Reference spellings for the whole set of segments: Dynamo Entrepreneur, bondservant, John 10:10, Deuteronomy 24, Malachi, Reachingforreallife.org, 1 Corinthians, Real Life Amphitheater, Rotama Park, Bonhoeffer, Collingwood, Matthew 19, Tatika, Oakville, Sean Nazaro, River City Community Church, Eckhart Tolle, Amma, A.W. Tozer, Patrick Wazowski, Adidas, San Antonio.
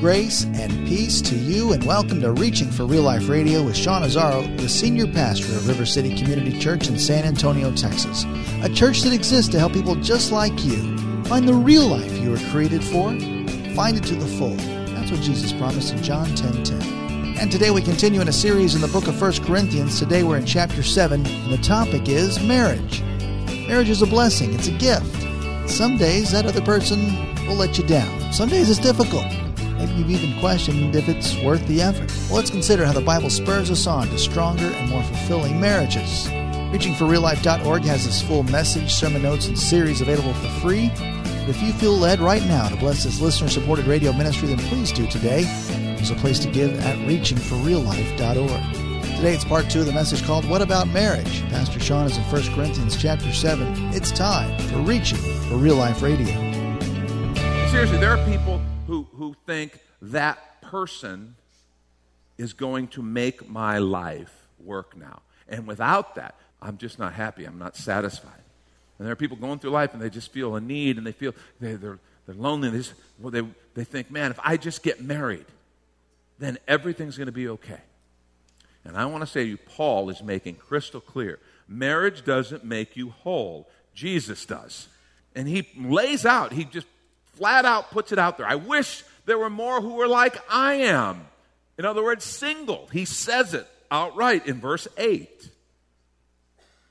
Grace and peace to you, and welcome to Reaching for Real Life Radio with Sean Nazaro, the senior pastor of River City Community Church in San Antonio, Texas, a church that exists to help people just like you find the real life you were created for. Find it to the full. That's what Jesus promised in John 10:10. And today we continue in a series in the book of 1 Corinthians. Today we're in chapter 7, and the topic is marriage. Marriage is a blessing. It's a gift. Some days that other person will let you down. Some days it's difficult. Maybe you've even questioned if it's worth the effort. Well, let's consider how the Bible spurs us on to stronger and more fulfilling marriages. Reachingforreallife.org has this full message, sermon notes, and series available for free. If you feel led right now to bless this listener-supported radio ministry, then please do today. There's a place to give at reachingforreallife.org. Today it's part 2 of the message called What About Marriage? Pastor Sean is in 1 Corinthians chapter 7. It's time for Reaching for Real Life Radio. Seriously, there are people who think that person is going to make my life work now. And without that, I'm just not happy. I'm not satisfied. And there are people going through life and they just feel a need and they feel they're lonely. They think, man, if I just get married, then everything's going to be okay. And I want to say to you, Paul is making crystal clear, marriage doesn't make you whole. Jesus does. And he lays out, he just flat out puts it out there. I wish there were more who were like I am. In other words, single. He says it outright in verse 8.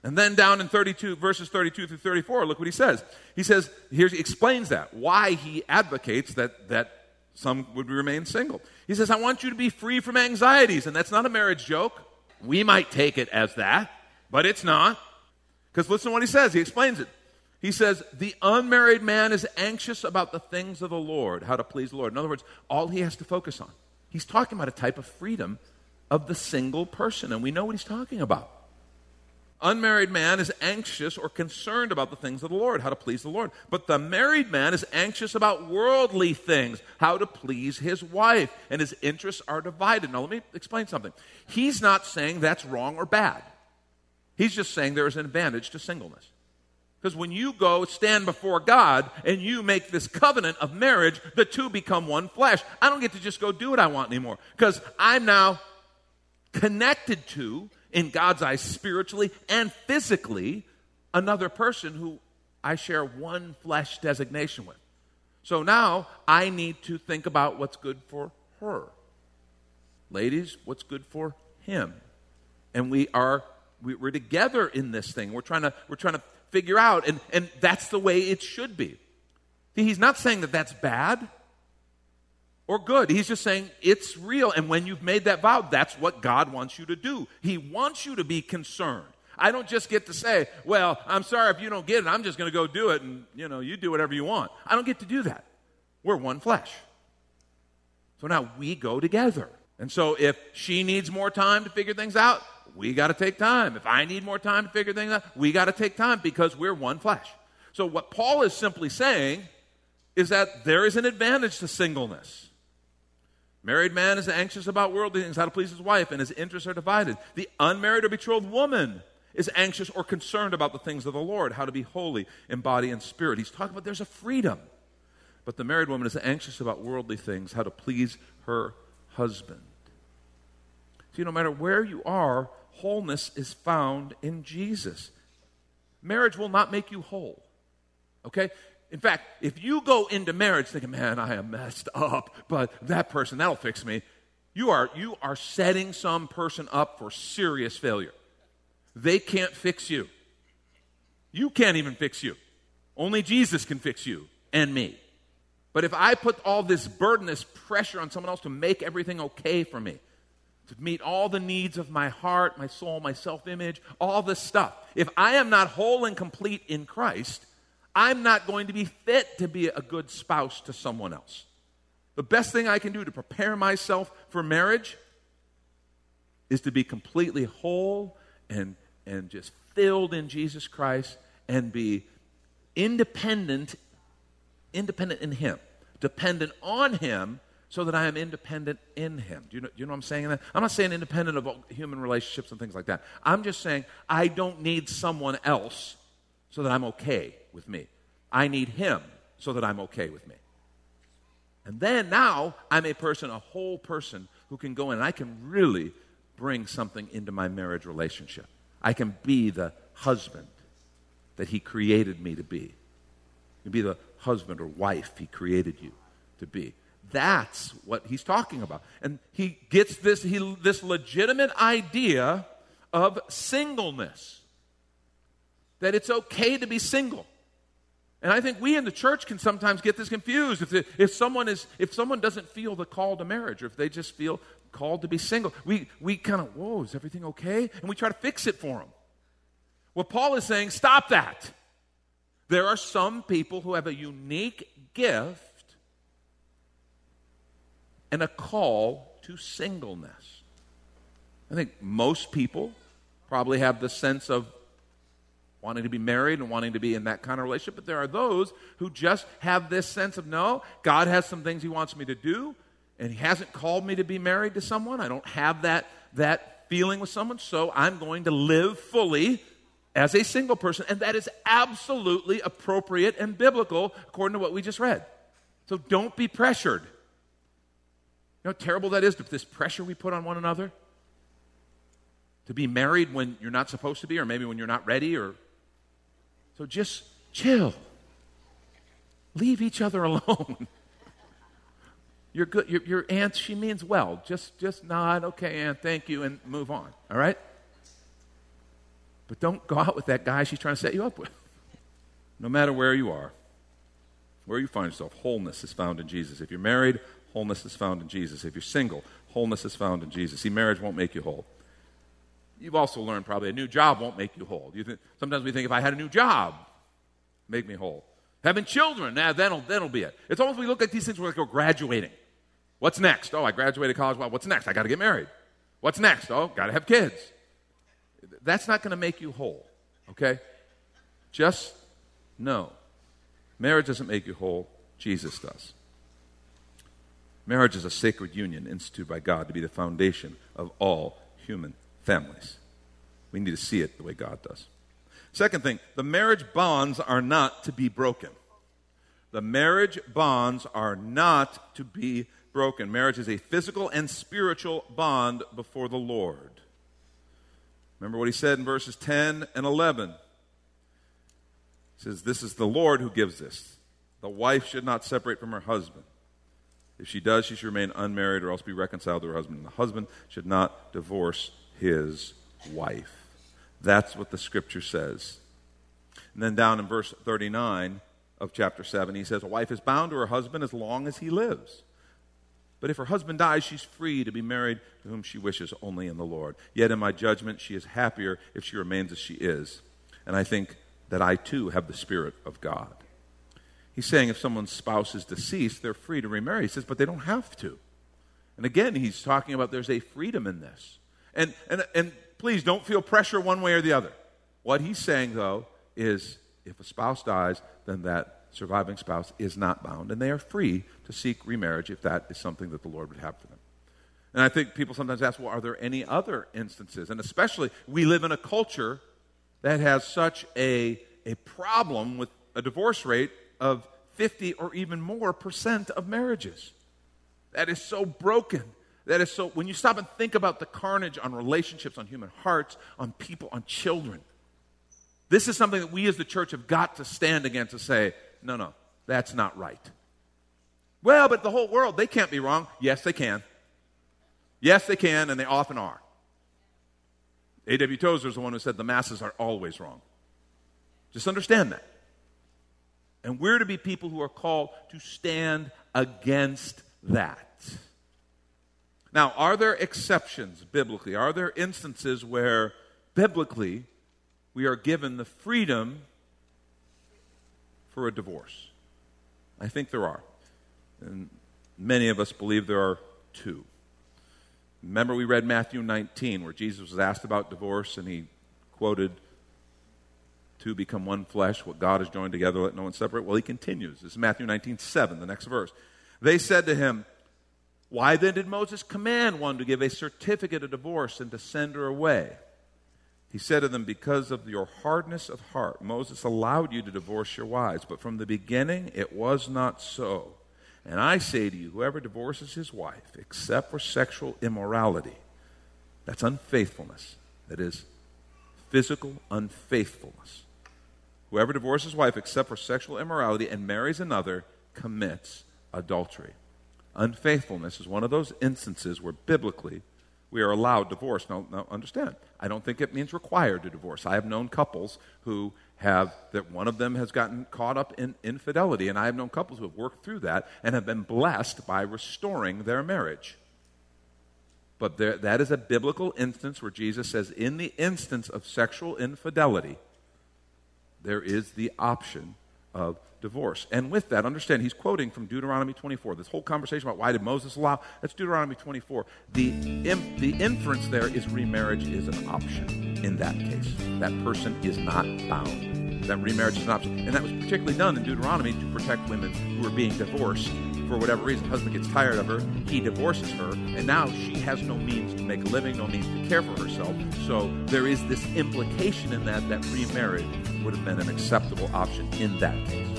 And then down in 32, verses 32 through 34, look what he says. He says, here he explains that, why he advocates that some would remain single. He says, I want you to be free from anxieties. And that's not a marriage joke. We might take it as that, but it's not. Because listen to what he says. He explains it. He says, the unmarried man is anxious about the things of the Lord, how to please the Lord. In other words, all he has to focus on. He's talking about a type of freedom of the single person, and we know what he's talking about. Unmarried man is anxious or concerned about the things of the Lord, how to please the Lord. But the married man is anxious about worldly things, how to please his wife, and his interests are divided. Now, let me explain something. He's not saying that's wrong or bad. He's just saying there is an advantage to singleness. Because when you go stand before God and you make this covenant of marriage, the two become one flesh. I don't get to just go do what I want anymore because I'm now connected to, in God's eyes spiritually and physically, another person who I share one flesh designation with. So now I need to think about what's good for her. Ladies, what's good for him? And we're together in this thing. We're trying to figure out, and that's the way it should be. He's not saying that that's bad or good. He's just saying it's real, and when you've made that vow, that's what God wants you to do. He wants you to be concerned. I don't just get to say, well, I'm sorry if you don't get it. I'm just going to go do it, and you do whatever you want. I don't get to do that. We're one flesh. So now we go together. And so if she needs more time to figure things out, we got to take time. If I need more time to figure things out, we got to take time because we're one flesh. So what Paul is simply saying is that there is an advantage to singleness. Married man is anxious about worldly things, how to please his wife, and his interests are divided. The unmarried or betrothed woman is anxious or concerned about the things of the Lord, how to be holy in body and spirit. He's talking about there's a freedom. But the married woman is anxious about worldly things, how to please her husband. See, no matter where you are, wholeness is found in Jesus. Marriage will not make you whole, okay? In fact, if you go into marriage thinking, man, I am messed up, but that person, that'll fix me, you are setting some person up for serious failure. They can't fix you. You can't even fix you. Only Jesus can fix you and me. But if I put all this burden, this pressure on someone else to make everything okay for me, to meet all the needs of my heart, my soul, my self-image, all this stuff. If I am not whole and complete in Christ, I'm not going to be fit to be a good spouse to someone else. The best thing I can do to prepare myself for marriage is to be completely whole and just filled in Jesus Christ and be independent in Him, dependent on Him so that I am independent in Him. Do you know what I'm saying? I'm not saying independent of human relationships and things like that. I'm just saying I don't need someone else so that I'm okay with me. I need Him so that I'm okay with me. And then now I'm a whole person who can go in and I can really bring something into my marriage relationship. I can be the husband that He created me to be. To be the husband or wife He created you to be. That's what He's talking about. And He gets this legitimate idea of singleness, that it's okay to be single. And I think we in the church can sometimes get this confused. If someone doesn't feel the call to marriage, or if they just feel called to be single, we kind of, whoa, is everything okay? And we try to fix it for them. Well, Paul is saying, stop that. There are some people who have a unique gift and a call to singleness. I think most people probably have the sense of wanting to be married and wanting to be in that kind of relationship, but there are those who just have this sense of, no, God has some things He wants me to do, and He hasn't called me to be married to someone. I don't have that feeling with someone, so I'm going to live fully as a single person, and that is absolutely appropriate and biblical according to what we just read. So don't be pressured. You know how terrible that is, this pressure we put on one another? To be married when you're not supposed to be, or maybe when you're not ready, or... So just chill. Leave each other alone. You're good. Your aunt, she means well. Just nod, okay, aunt, thank you, and move on, all right? But don't go out with that guy she's trying to set you up with. No matter where you are, where you find yourself, wholeness is found in Jesus. If you're married, wholeness is found in Jesus. If you're single, wholeness is found in Jesus. See, marriage won't make you whole. You've also learned probably a new job won't make you whole. Sometimes we think, if I had a new job, make me whole. Having children, nah, that'll be it. It's almost we look at these things, we're like, oh, graduating. What's next? Oh, I graduated college. Well, what's next? I got to get married. What's next? Oh, got to have kids. That's not going to make you whole, okay? Just know. Marriage doesn't make you whole. Jesus does. Marriage is a sacred union instituted by God to be the foundation of all human families. We need to see it the way God does. Second thing, the marriage bonds are not to be broken. The marriage bonds are not to be broken. Marriage is a physical and spiritual bond before the Lord. Remember what He said in verses 10 and 11. He says, this is the Lord who gives this. The wife should not separate from her husband. If she does, she should remain unmarried or else be reconciled to her husband. And the husband should not divorce his wife. That's what the Scripture says. And then down in verse 39 of chapter 7, he says, a wife is bound to her husband as long as he lives. But if her husband dies, she's free to be married to whom she wishes, only in the Lord. Yet in my judgment, she is happier if she remains as she is. And I think that I too have the Spirit of God. He's saying if someone's spouse is deceased, they're free to remarry. He says, but they don't have to. And again, he's talking about there's a freedom in this. And please don't feel pressure one way or the other. What he's saying, though, is if a spouse dies, then that surviving spouse is not bound, and they are free to seek remarriage if that is something that the Lord would have for them. And I think people sometimes ask, well, are there any other instances? And especially, we live in a culture that has such a problem with a divorce rate of 50 or even more % of marriages. That is so broken. That is so, when you stop and think about the carnage on relationships, on human hearts, on people, on children, this is something that we as the church have got to stand against and say, no, that's not right. Well, but the whole world, they can't be wrong. Yes, they can. Yes, they can, and they often are. A.W. Tozer is the one who said the masses are always wrong. Just understand that. And we're to be people who are called to stand against that. Now, are there exceptions biblically? Are there instances where biblically we are given the freedom for a divorce? I think there are. And many of us believe there are two. Remember, we read Matthew 19, where Jesus was asked about divorce, and he quoted, "Two become one flesh, what God has joined together, let no one separate." Well, he continues. This is Matthew 19:7, the next verse. They said to him, "Why then did Moses command one to give a certificate of divorce and to send her away?" He said to them, "Because of your hardness of heart, Moses allowed you to divorce your wives, but from the beginning it was not so. And I say to you, whoever divorces his wife, except for sexual immorality," that's unfaithfulness, that is physical unfaithfulness, "whoever divorces his wife except for sexual immorality and marries another commits adultery." Unfaithfulness is one of those instances where biblically we are allowed divorce. Now, understand, I don't think it means required to divorce. I have known couples who have, that one of them has gotten caught up in infidelity, and I have known couples who have worked through that and have been blessed by restoring their marriage. But that is a biblical instance where Jesus says, in the instance of sexual infidelity, there is the option of divorce. And with that, understand, he's quoting from Deuteronomy 24. This whole conversation about why did Moses allow, that's Deuteronomy 24. The inference there is remarriage is an option in that case. That person is not bound. That remarriage is an option. And that was particularly done in Deuteronomy to protect women who were being divorced for whatever reason. Husband gets tired of her, he divorces her, and now she has no means to make a living, no means to care for herself. So there is this implication in that remarriage would have been an acceptable option in that case.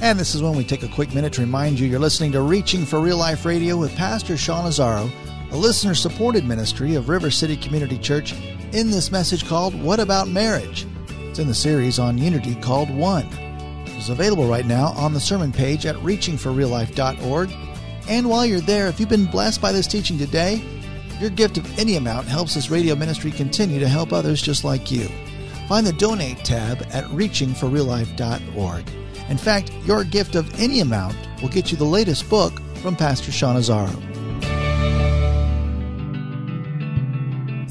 And this is when we take a quick minute to remind you you're listening to Reaching for Real Life Radio with Pastor Sean Nazaro, a listener-supported ministry of River City Community Church, in this message called What About Marriage? It's in the series on unity called One. It's available right now on the sermon page at reachingforreallife.org. And while you're there, if you've been blessed by this teaching today, your gift of any amount helps this radio ministry continue to help others just like you. Find the Donate tab at reachingforreallife.org. In fact, your gift of any amount will get you the latest book from Pastor Sean Nazaro.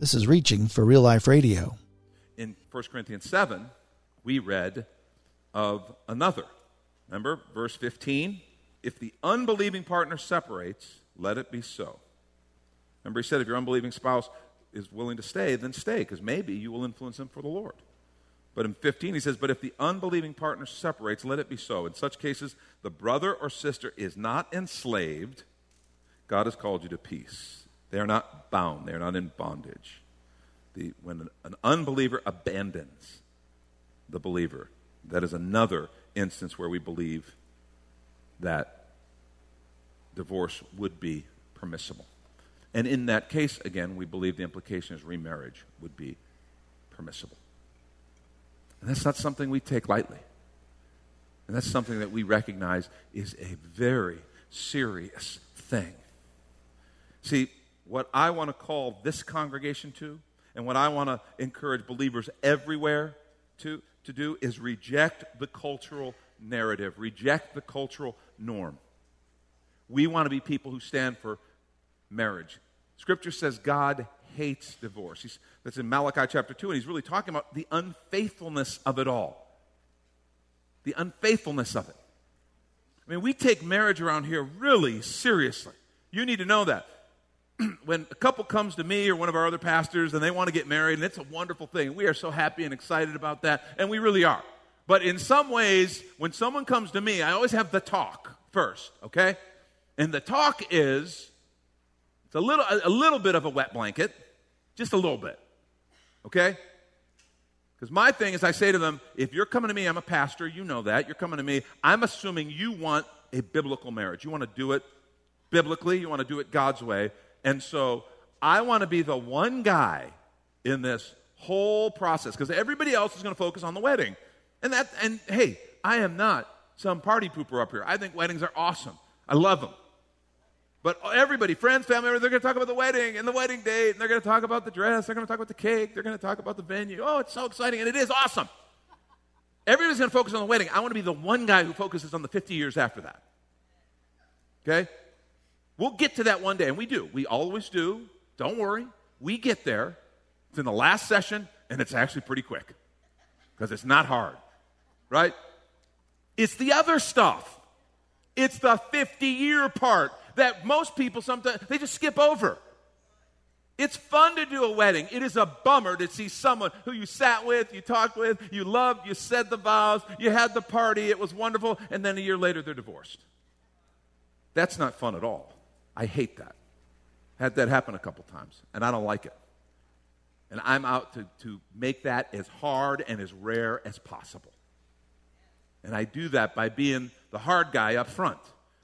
This is Reaching for Real Life Radio. In 1 Corinthians 7, we read of another. Remember, verse 15, if the unbelieving partner separates, let it be so. Remember, he said if your unbelieving spouse is willing to stay, then stay, because maybe you will influence him for the Lord. But in 15, he says, but if the unbelieving partner separates, let it be so. In such cases, the brother or sister is not enslaved. God has called you to peace. They are not bound. They are not in bondage. When an unbeliever abandons the believer, that is another instance where we believe that divorce would be permissible. And in that case, again, we believe the implication is remarriage would be permissible. And that's not something we take lightly. And that's something that we recognize is a very serious thing. See, what I want to call this congregation to, and what I want to encourage believers everywhere to do, is reject the cultural narrative, reject the cultural norm. We want to be people who stand for marriage. Scripture says God hates divorce. That's in Malachi chapter 2, and he's really talking about the unfaithfulness of it all. The unfaithfulness of it. I mean, we take marriage around here really seriously. You need to know that. When a couple comes to me or one of our other pastors and they want to get married, and it's a wonderful thing, we are so happy and excited about that, and we really are. But in some ways, when someone comes to me, I always have the talk first, okay? And the talk is, it's a little bit of a wet blanket, just a little bit, okay? Because my thing is I say to them, if you're coming to me, I'm a pastor, you know that, you're coming to me, I'm assuming you want a biblical marriage. You want to do it biblically, you want to do it God's way, and so I want to be the one guy in this whole process, because everybody else is going to focus on the wedding. And hey, I am not some party pooper up here. I think weddings are awesome. I love them. But everybody, friends, family, they're going to talk about the wedding and the wedding date, and they're going to talk about the dress, they're going to talk about the cake, they're going to talk about the venue. Oh, it's so exciting, and it is awesome. Everybody's going to focus on the wedding. I want to be the one guy who focuses on the 50 years after that. Okay? We'll get to that one day, and we do. We always do. Don't worry. We get there. It's in the last session, and it's actually pretty quick because it's not hard. Right? It's the other stuff. It's the 50-year part that most people sometimes, they just skip over. It's fun to do a wedding. It is a bummer to see someone who you sat with, you talked with, you loved, you said the vows, you had the party, it was wonderful, and then a year later they're divorced. That's not fun at all. I hate that. Had that happen a couple times, and I don't like it. And I'm out to make that as hard and as rare as possible. And I do that by being the hard guy up front.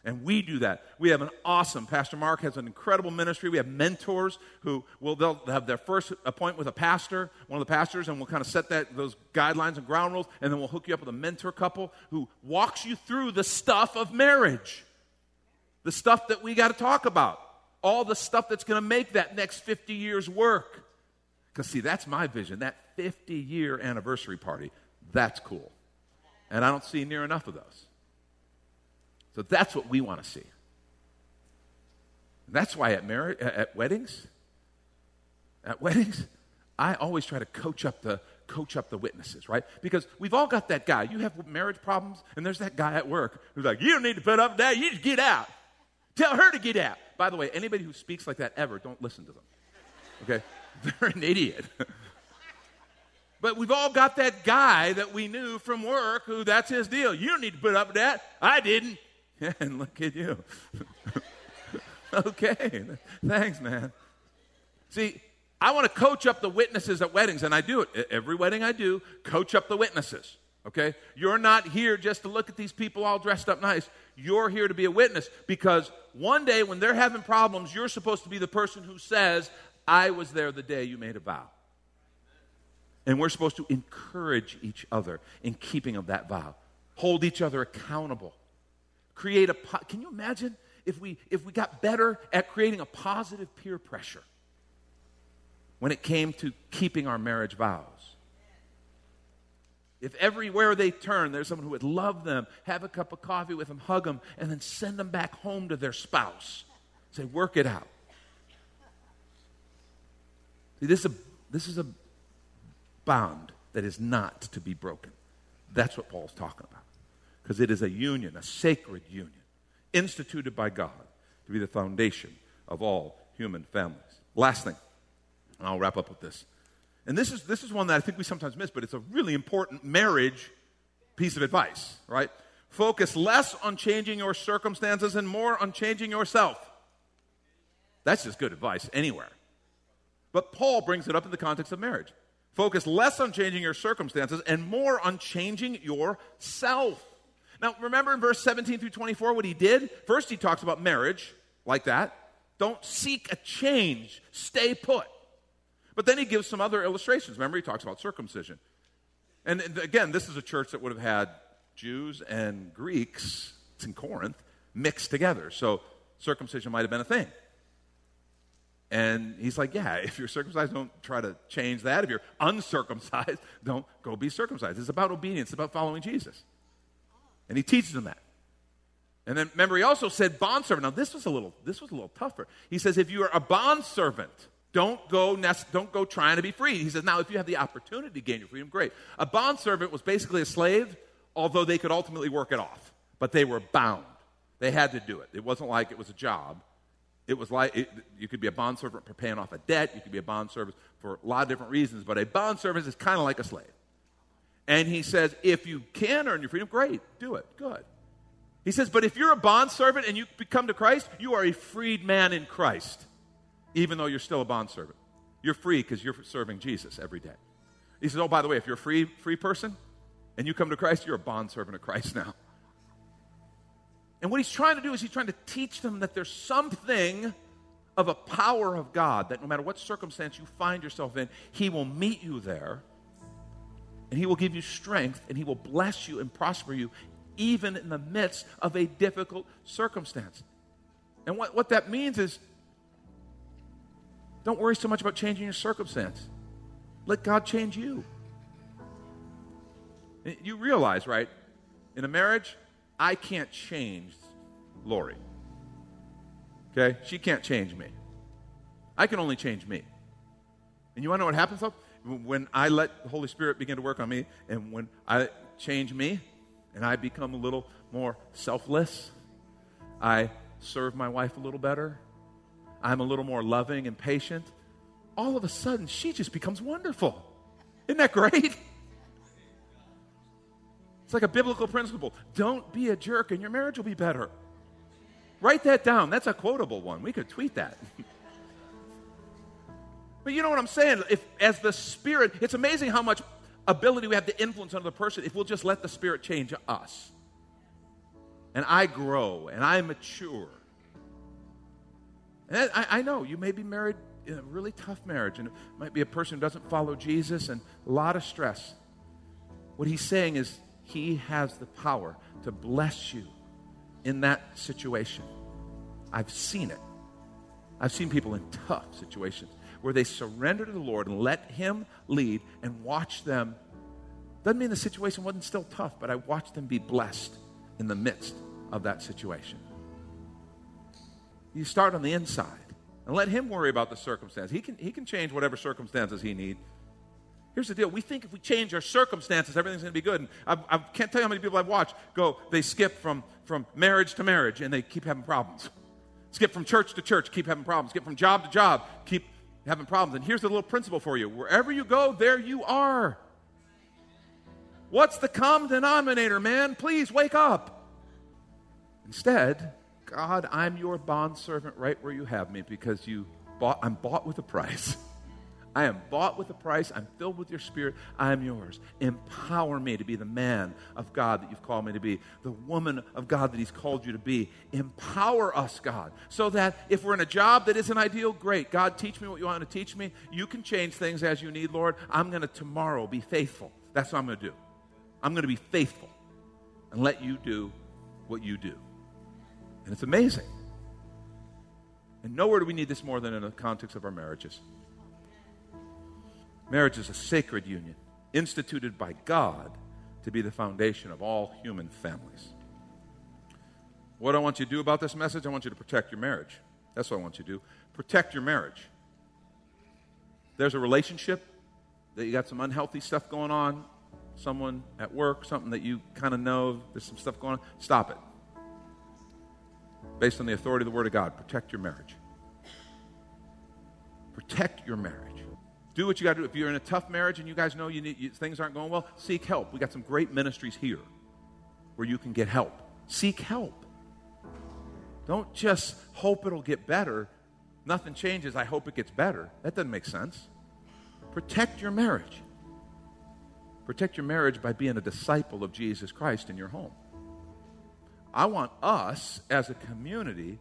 And we do that. We have an awesome, Pastor Mark has an incredible ministry. We have mentors who they'll have their first appointment with a pastor, one of the pastors, and we'll kind of set those guidelines and ground rules, and then we'll hook you up with a mentor couple who walks you through the stuff of marriage, the stuff that we got to talk about, all the stuff that's going to make that next 50 years work. Because, see, that's my vision, that 50-year anniversary party. That's cool. And I don't see near enough of those. So that's what we want to see. And that's why at weddings, I always try to coach up the witnesses, right? Because we've all got that guy. You have marriage problems, and there's that guy at work who's like, "You don't need to put up with that. You just get out. Tell her to get out." By the way, anybody who speaks like that ever, don't listen to them. Okay? They're an idiot. But we've all got that guy that we knew from work who that's his deal. "You don't need to put up with that. I didn't." And look at you. Okay. Thanks, man. See, I want to coach up the witnesses at weddings, and I do it. Every wedding I do, coach up the witnesses. Okay? You're not here just to look at these people all dressed up nice. You're here to be a witness, because one day when they're having problems, you're supposed to be the person who says, "I was there the day you made a vow." And we're supposed to encourage each other in keeping of that vow. Hold each other accountable. Can you imagine if we got better at creating a positive peer pressure when it came to keeping our marriage vows? If everywhere they turn, there's someone who would love them, have a cup of coffee with them, hug them, and then send them back home to their spouse. Say, "Work it out." See, this is a bound that is not to be broken. That's what Paul's talking about. Because it is a union, a sacred union, instituted by God to be the foundation of all human families. Last thing, and I'll wrap up with this. And this is one that I think we sometimes miss, but it's a really important marriage piece of advice, right? Focus less on changing your circumstances and more on changing yourself. That's just good advice anywhere. But Paul brings it up in the context of marriage. Focus less on changing your circumstances and more on changing yourself. Now, remember in verse 17 through 24 what he did? First, he talks about marriage like that. Don't seek a change. Stay put. But then he gives some other illustrations. Remember, he talks about circumcision. And again, this is a church that would have had Jews and Greeks, it's in Corinth, mixed together. So circumcision might have been a thing. And he's like, yeah, if you're circumcised, don't try to change that. If you're uncircumcised, don't go be circumcised. It's about obedience. It's about following Jesus. And he teaches them that. And then remember, he also said bondservant. Now, this was a little tougher. He says, if you are a bondservant, don't go trying to be free. He says, now, if you have the opportunity to gain your freedom, great. A bondservant was basically a slave, although they could ultimately work it off. But they were bound. They had to do it. It wasn't like it was a job. It was like you could be a bondservant for paying off a debt. You could be a bondservant for a lot of different reasons. But a bondservant is kind of like a slave. And he says, if you can earn your freedom, great, do it, good. He says, but if you're a bondservant and you come to Christ, you are a freed man in Christ, even though you're still a bondservant. You're free because you're serving Jesus every day. He says, oh, by the way, if you're a free person and you come to Christ, you're a bondservant of Christ now. And what he's trying to do is he's trying to teach them that there's something of a power of God that no matter what circumstance you find yourself in, he will meet you there. And he will give you strength, and he will bless you and prosper you, even in the midst of a difficult circumstance. And what that means is, don't worry so much about changing your circumstance. Let God change you. You realize, right, in a marriage, I can't change Lori. Okay? She can't change me. I can only change me. And you want to know what happens, though? When I let the Holy Spirit begin to work on me, and when I change me, and I become a little more selfless, I serve my wife a little better, I'm a little more loving and patient, all of a sudden, she just becomes wonderful. Isn't that great? It's like a biblical principle. Don't be a jerk, and your marriage will be better. Write that down. That's a quotable one. We could tweet that. But you know what I'm saying? If, as the Spirit, it's amazing how much ability we have to influence another person if we'll just let the Spirit change us. And I grow, and I mature. And I know, you may be married in a really tough marriage, and it might be a person who doesn't follow Jesus and a lot of stress. What he's saying is he has the power to bless you in that situation. I've seen it. I've seen people in tough situations where they surrender to the Lord and let him lead and watch them. Doesn't mean the situation wasn't still tough, but I watched them be blessed in the midst of that situation. You start on the inside and let him worry about the circumstance. He can change whatever circumstances he needs. Here's the deal. We think if we change our circumstances, everything's going to be good. And I can't tell you how many people I've watched go, they skip from marriage to marriage, and they keep having problems. Skip from church to church, keep having problems. Skip from job to job, keep having problems. And here's the little principle for you. Wherever you go, there you are. What's the common denominator, man? Please wake up. Instead, God, I'm your bondservant right where you have me, because I'm bought with a price. I am bought with a price. I'm filled with your Spirit. I am yours. Empower me to be the man of God that you've called me to be, the woman of God that he's called you to be. Empower us, God, so that if we're in a job that isn't ideal, great. God, teach me what you want to teach me. You can change things as you need, Lord. I'm going to tomorrow be faithful. That's what I'm going to do. I'm going to be faithful and let you do what you do. And it's amazing. And nowhere do we need this more than in the context of our marriages. Marriage is a sacred union instituted by God to be the foundation of all human families. What I want you to do about this message, I want you to protect your marriage. That's what I want you to do. Protect your marriage. There's a relationship that you got some unhealthy stuff going on, someone at work, something that you kind of know, there's some stuff going on. Stop it. Based on the authority of the Word of God, protect your marriage. Protect your marriage. Do what you got to do. If you're in a tough marriage and you guys know things aren't going well, seek help. We got some great ministries here where you can get help. Seek help. Don't just hope it'll get better. Nothing changes. I hope it gets better. That doesn't make sense. Protect your marriage. Protect your marriage by being a disciple of Jesus Christ in your home. I want us as a community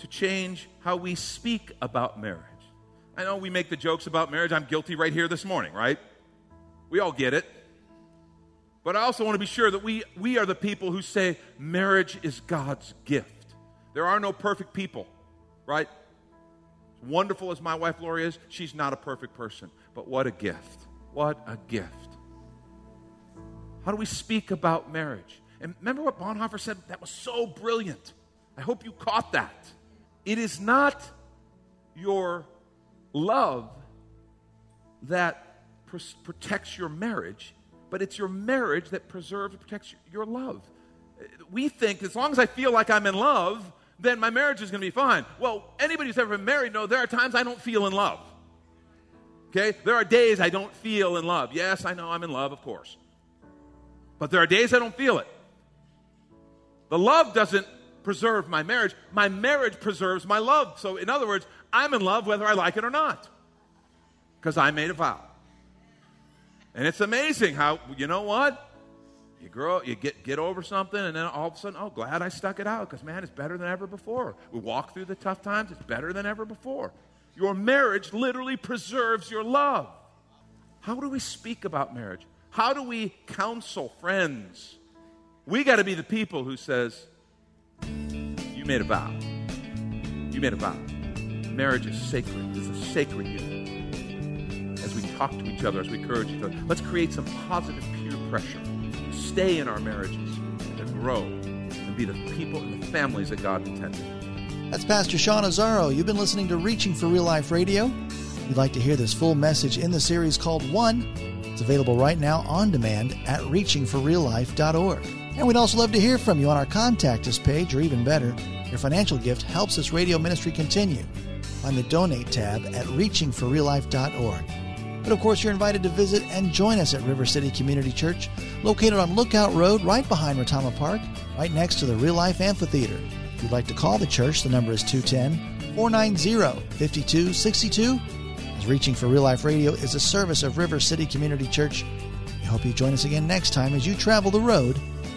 to change how we speak about marriage. I know we make the jokes about marriage. I'm guilty right here this morning, right? We all get it. But I also want to be sure that we are the people who say marriage is God's gift. There are no perfect people, right? As wonderful as my wife Lori is, she's not a perfect person. But what a gift. What a gift. How do we speak about marriage? And remember what Bonhoeffer said? That was so brilliant. I hope you caught that. It is not your love that protects your marriage, but it's your marriage that preserves and protects your love. We think as long as I feel like I'm in love, then my marriage is going to be fine. Well, anybody who's ever been married knows there are times I don't feel in love. Okay? There are days I don't feel in love. Yes, I know I'm in love, of course. But there are days I don't feel it. The love doesn't preserve my marriage. My marriage preserves my love. So in other words, I'm in love whether I like it or not. Because I made a vow. And it's amazing how, you know what? You grow, you get over something, and then all of a sudden, oh, glad I stuck it out, because, man, it's better than ever before. We walk through the tough times, it's better than ever before. Your marriage literally preserves your love. How do we speak about marriage? How do we counsel friends? We got to be the people who says, you made a vow. You made a vow. Marriage is sacred. It's a sacred unit. As we talk to each other, as we encourage each other, let's create some positive peer pressure. Stay in our marriages and grow and be the people and the families that God intended. That's Pastor Sean Nazaro. You've been listening to Reaching for Real Life Radio. If you'd like to hear this full message in the series called One, it's available right now on demand at reachingforreallife.org. And we'd also love to hear from you on our Contact Us page, or even better, your financial gift helps this radio ministry continue. Find the Donate tab at reachingforreallife.org. But of course, you're invited to visit and join us at River City Community Church, located on Lookout Road, right behind Rotama Park, right next to the Real Life Amphitheater. If you'd like to call the church, the number is 210-490-5262. As Reaching for Real Life Radio is a service of River City Community Church. We hope you join us again next time as you travel the road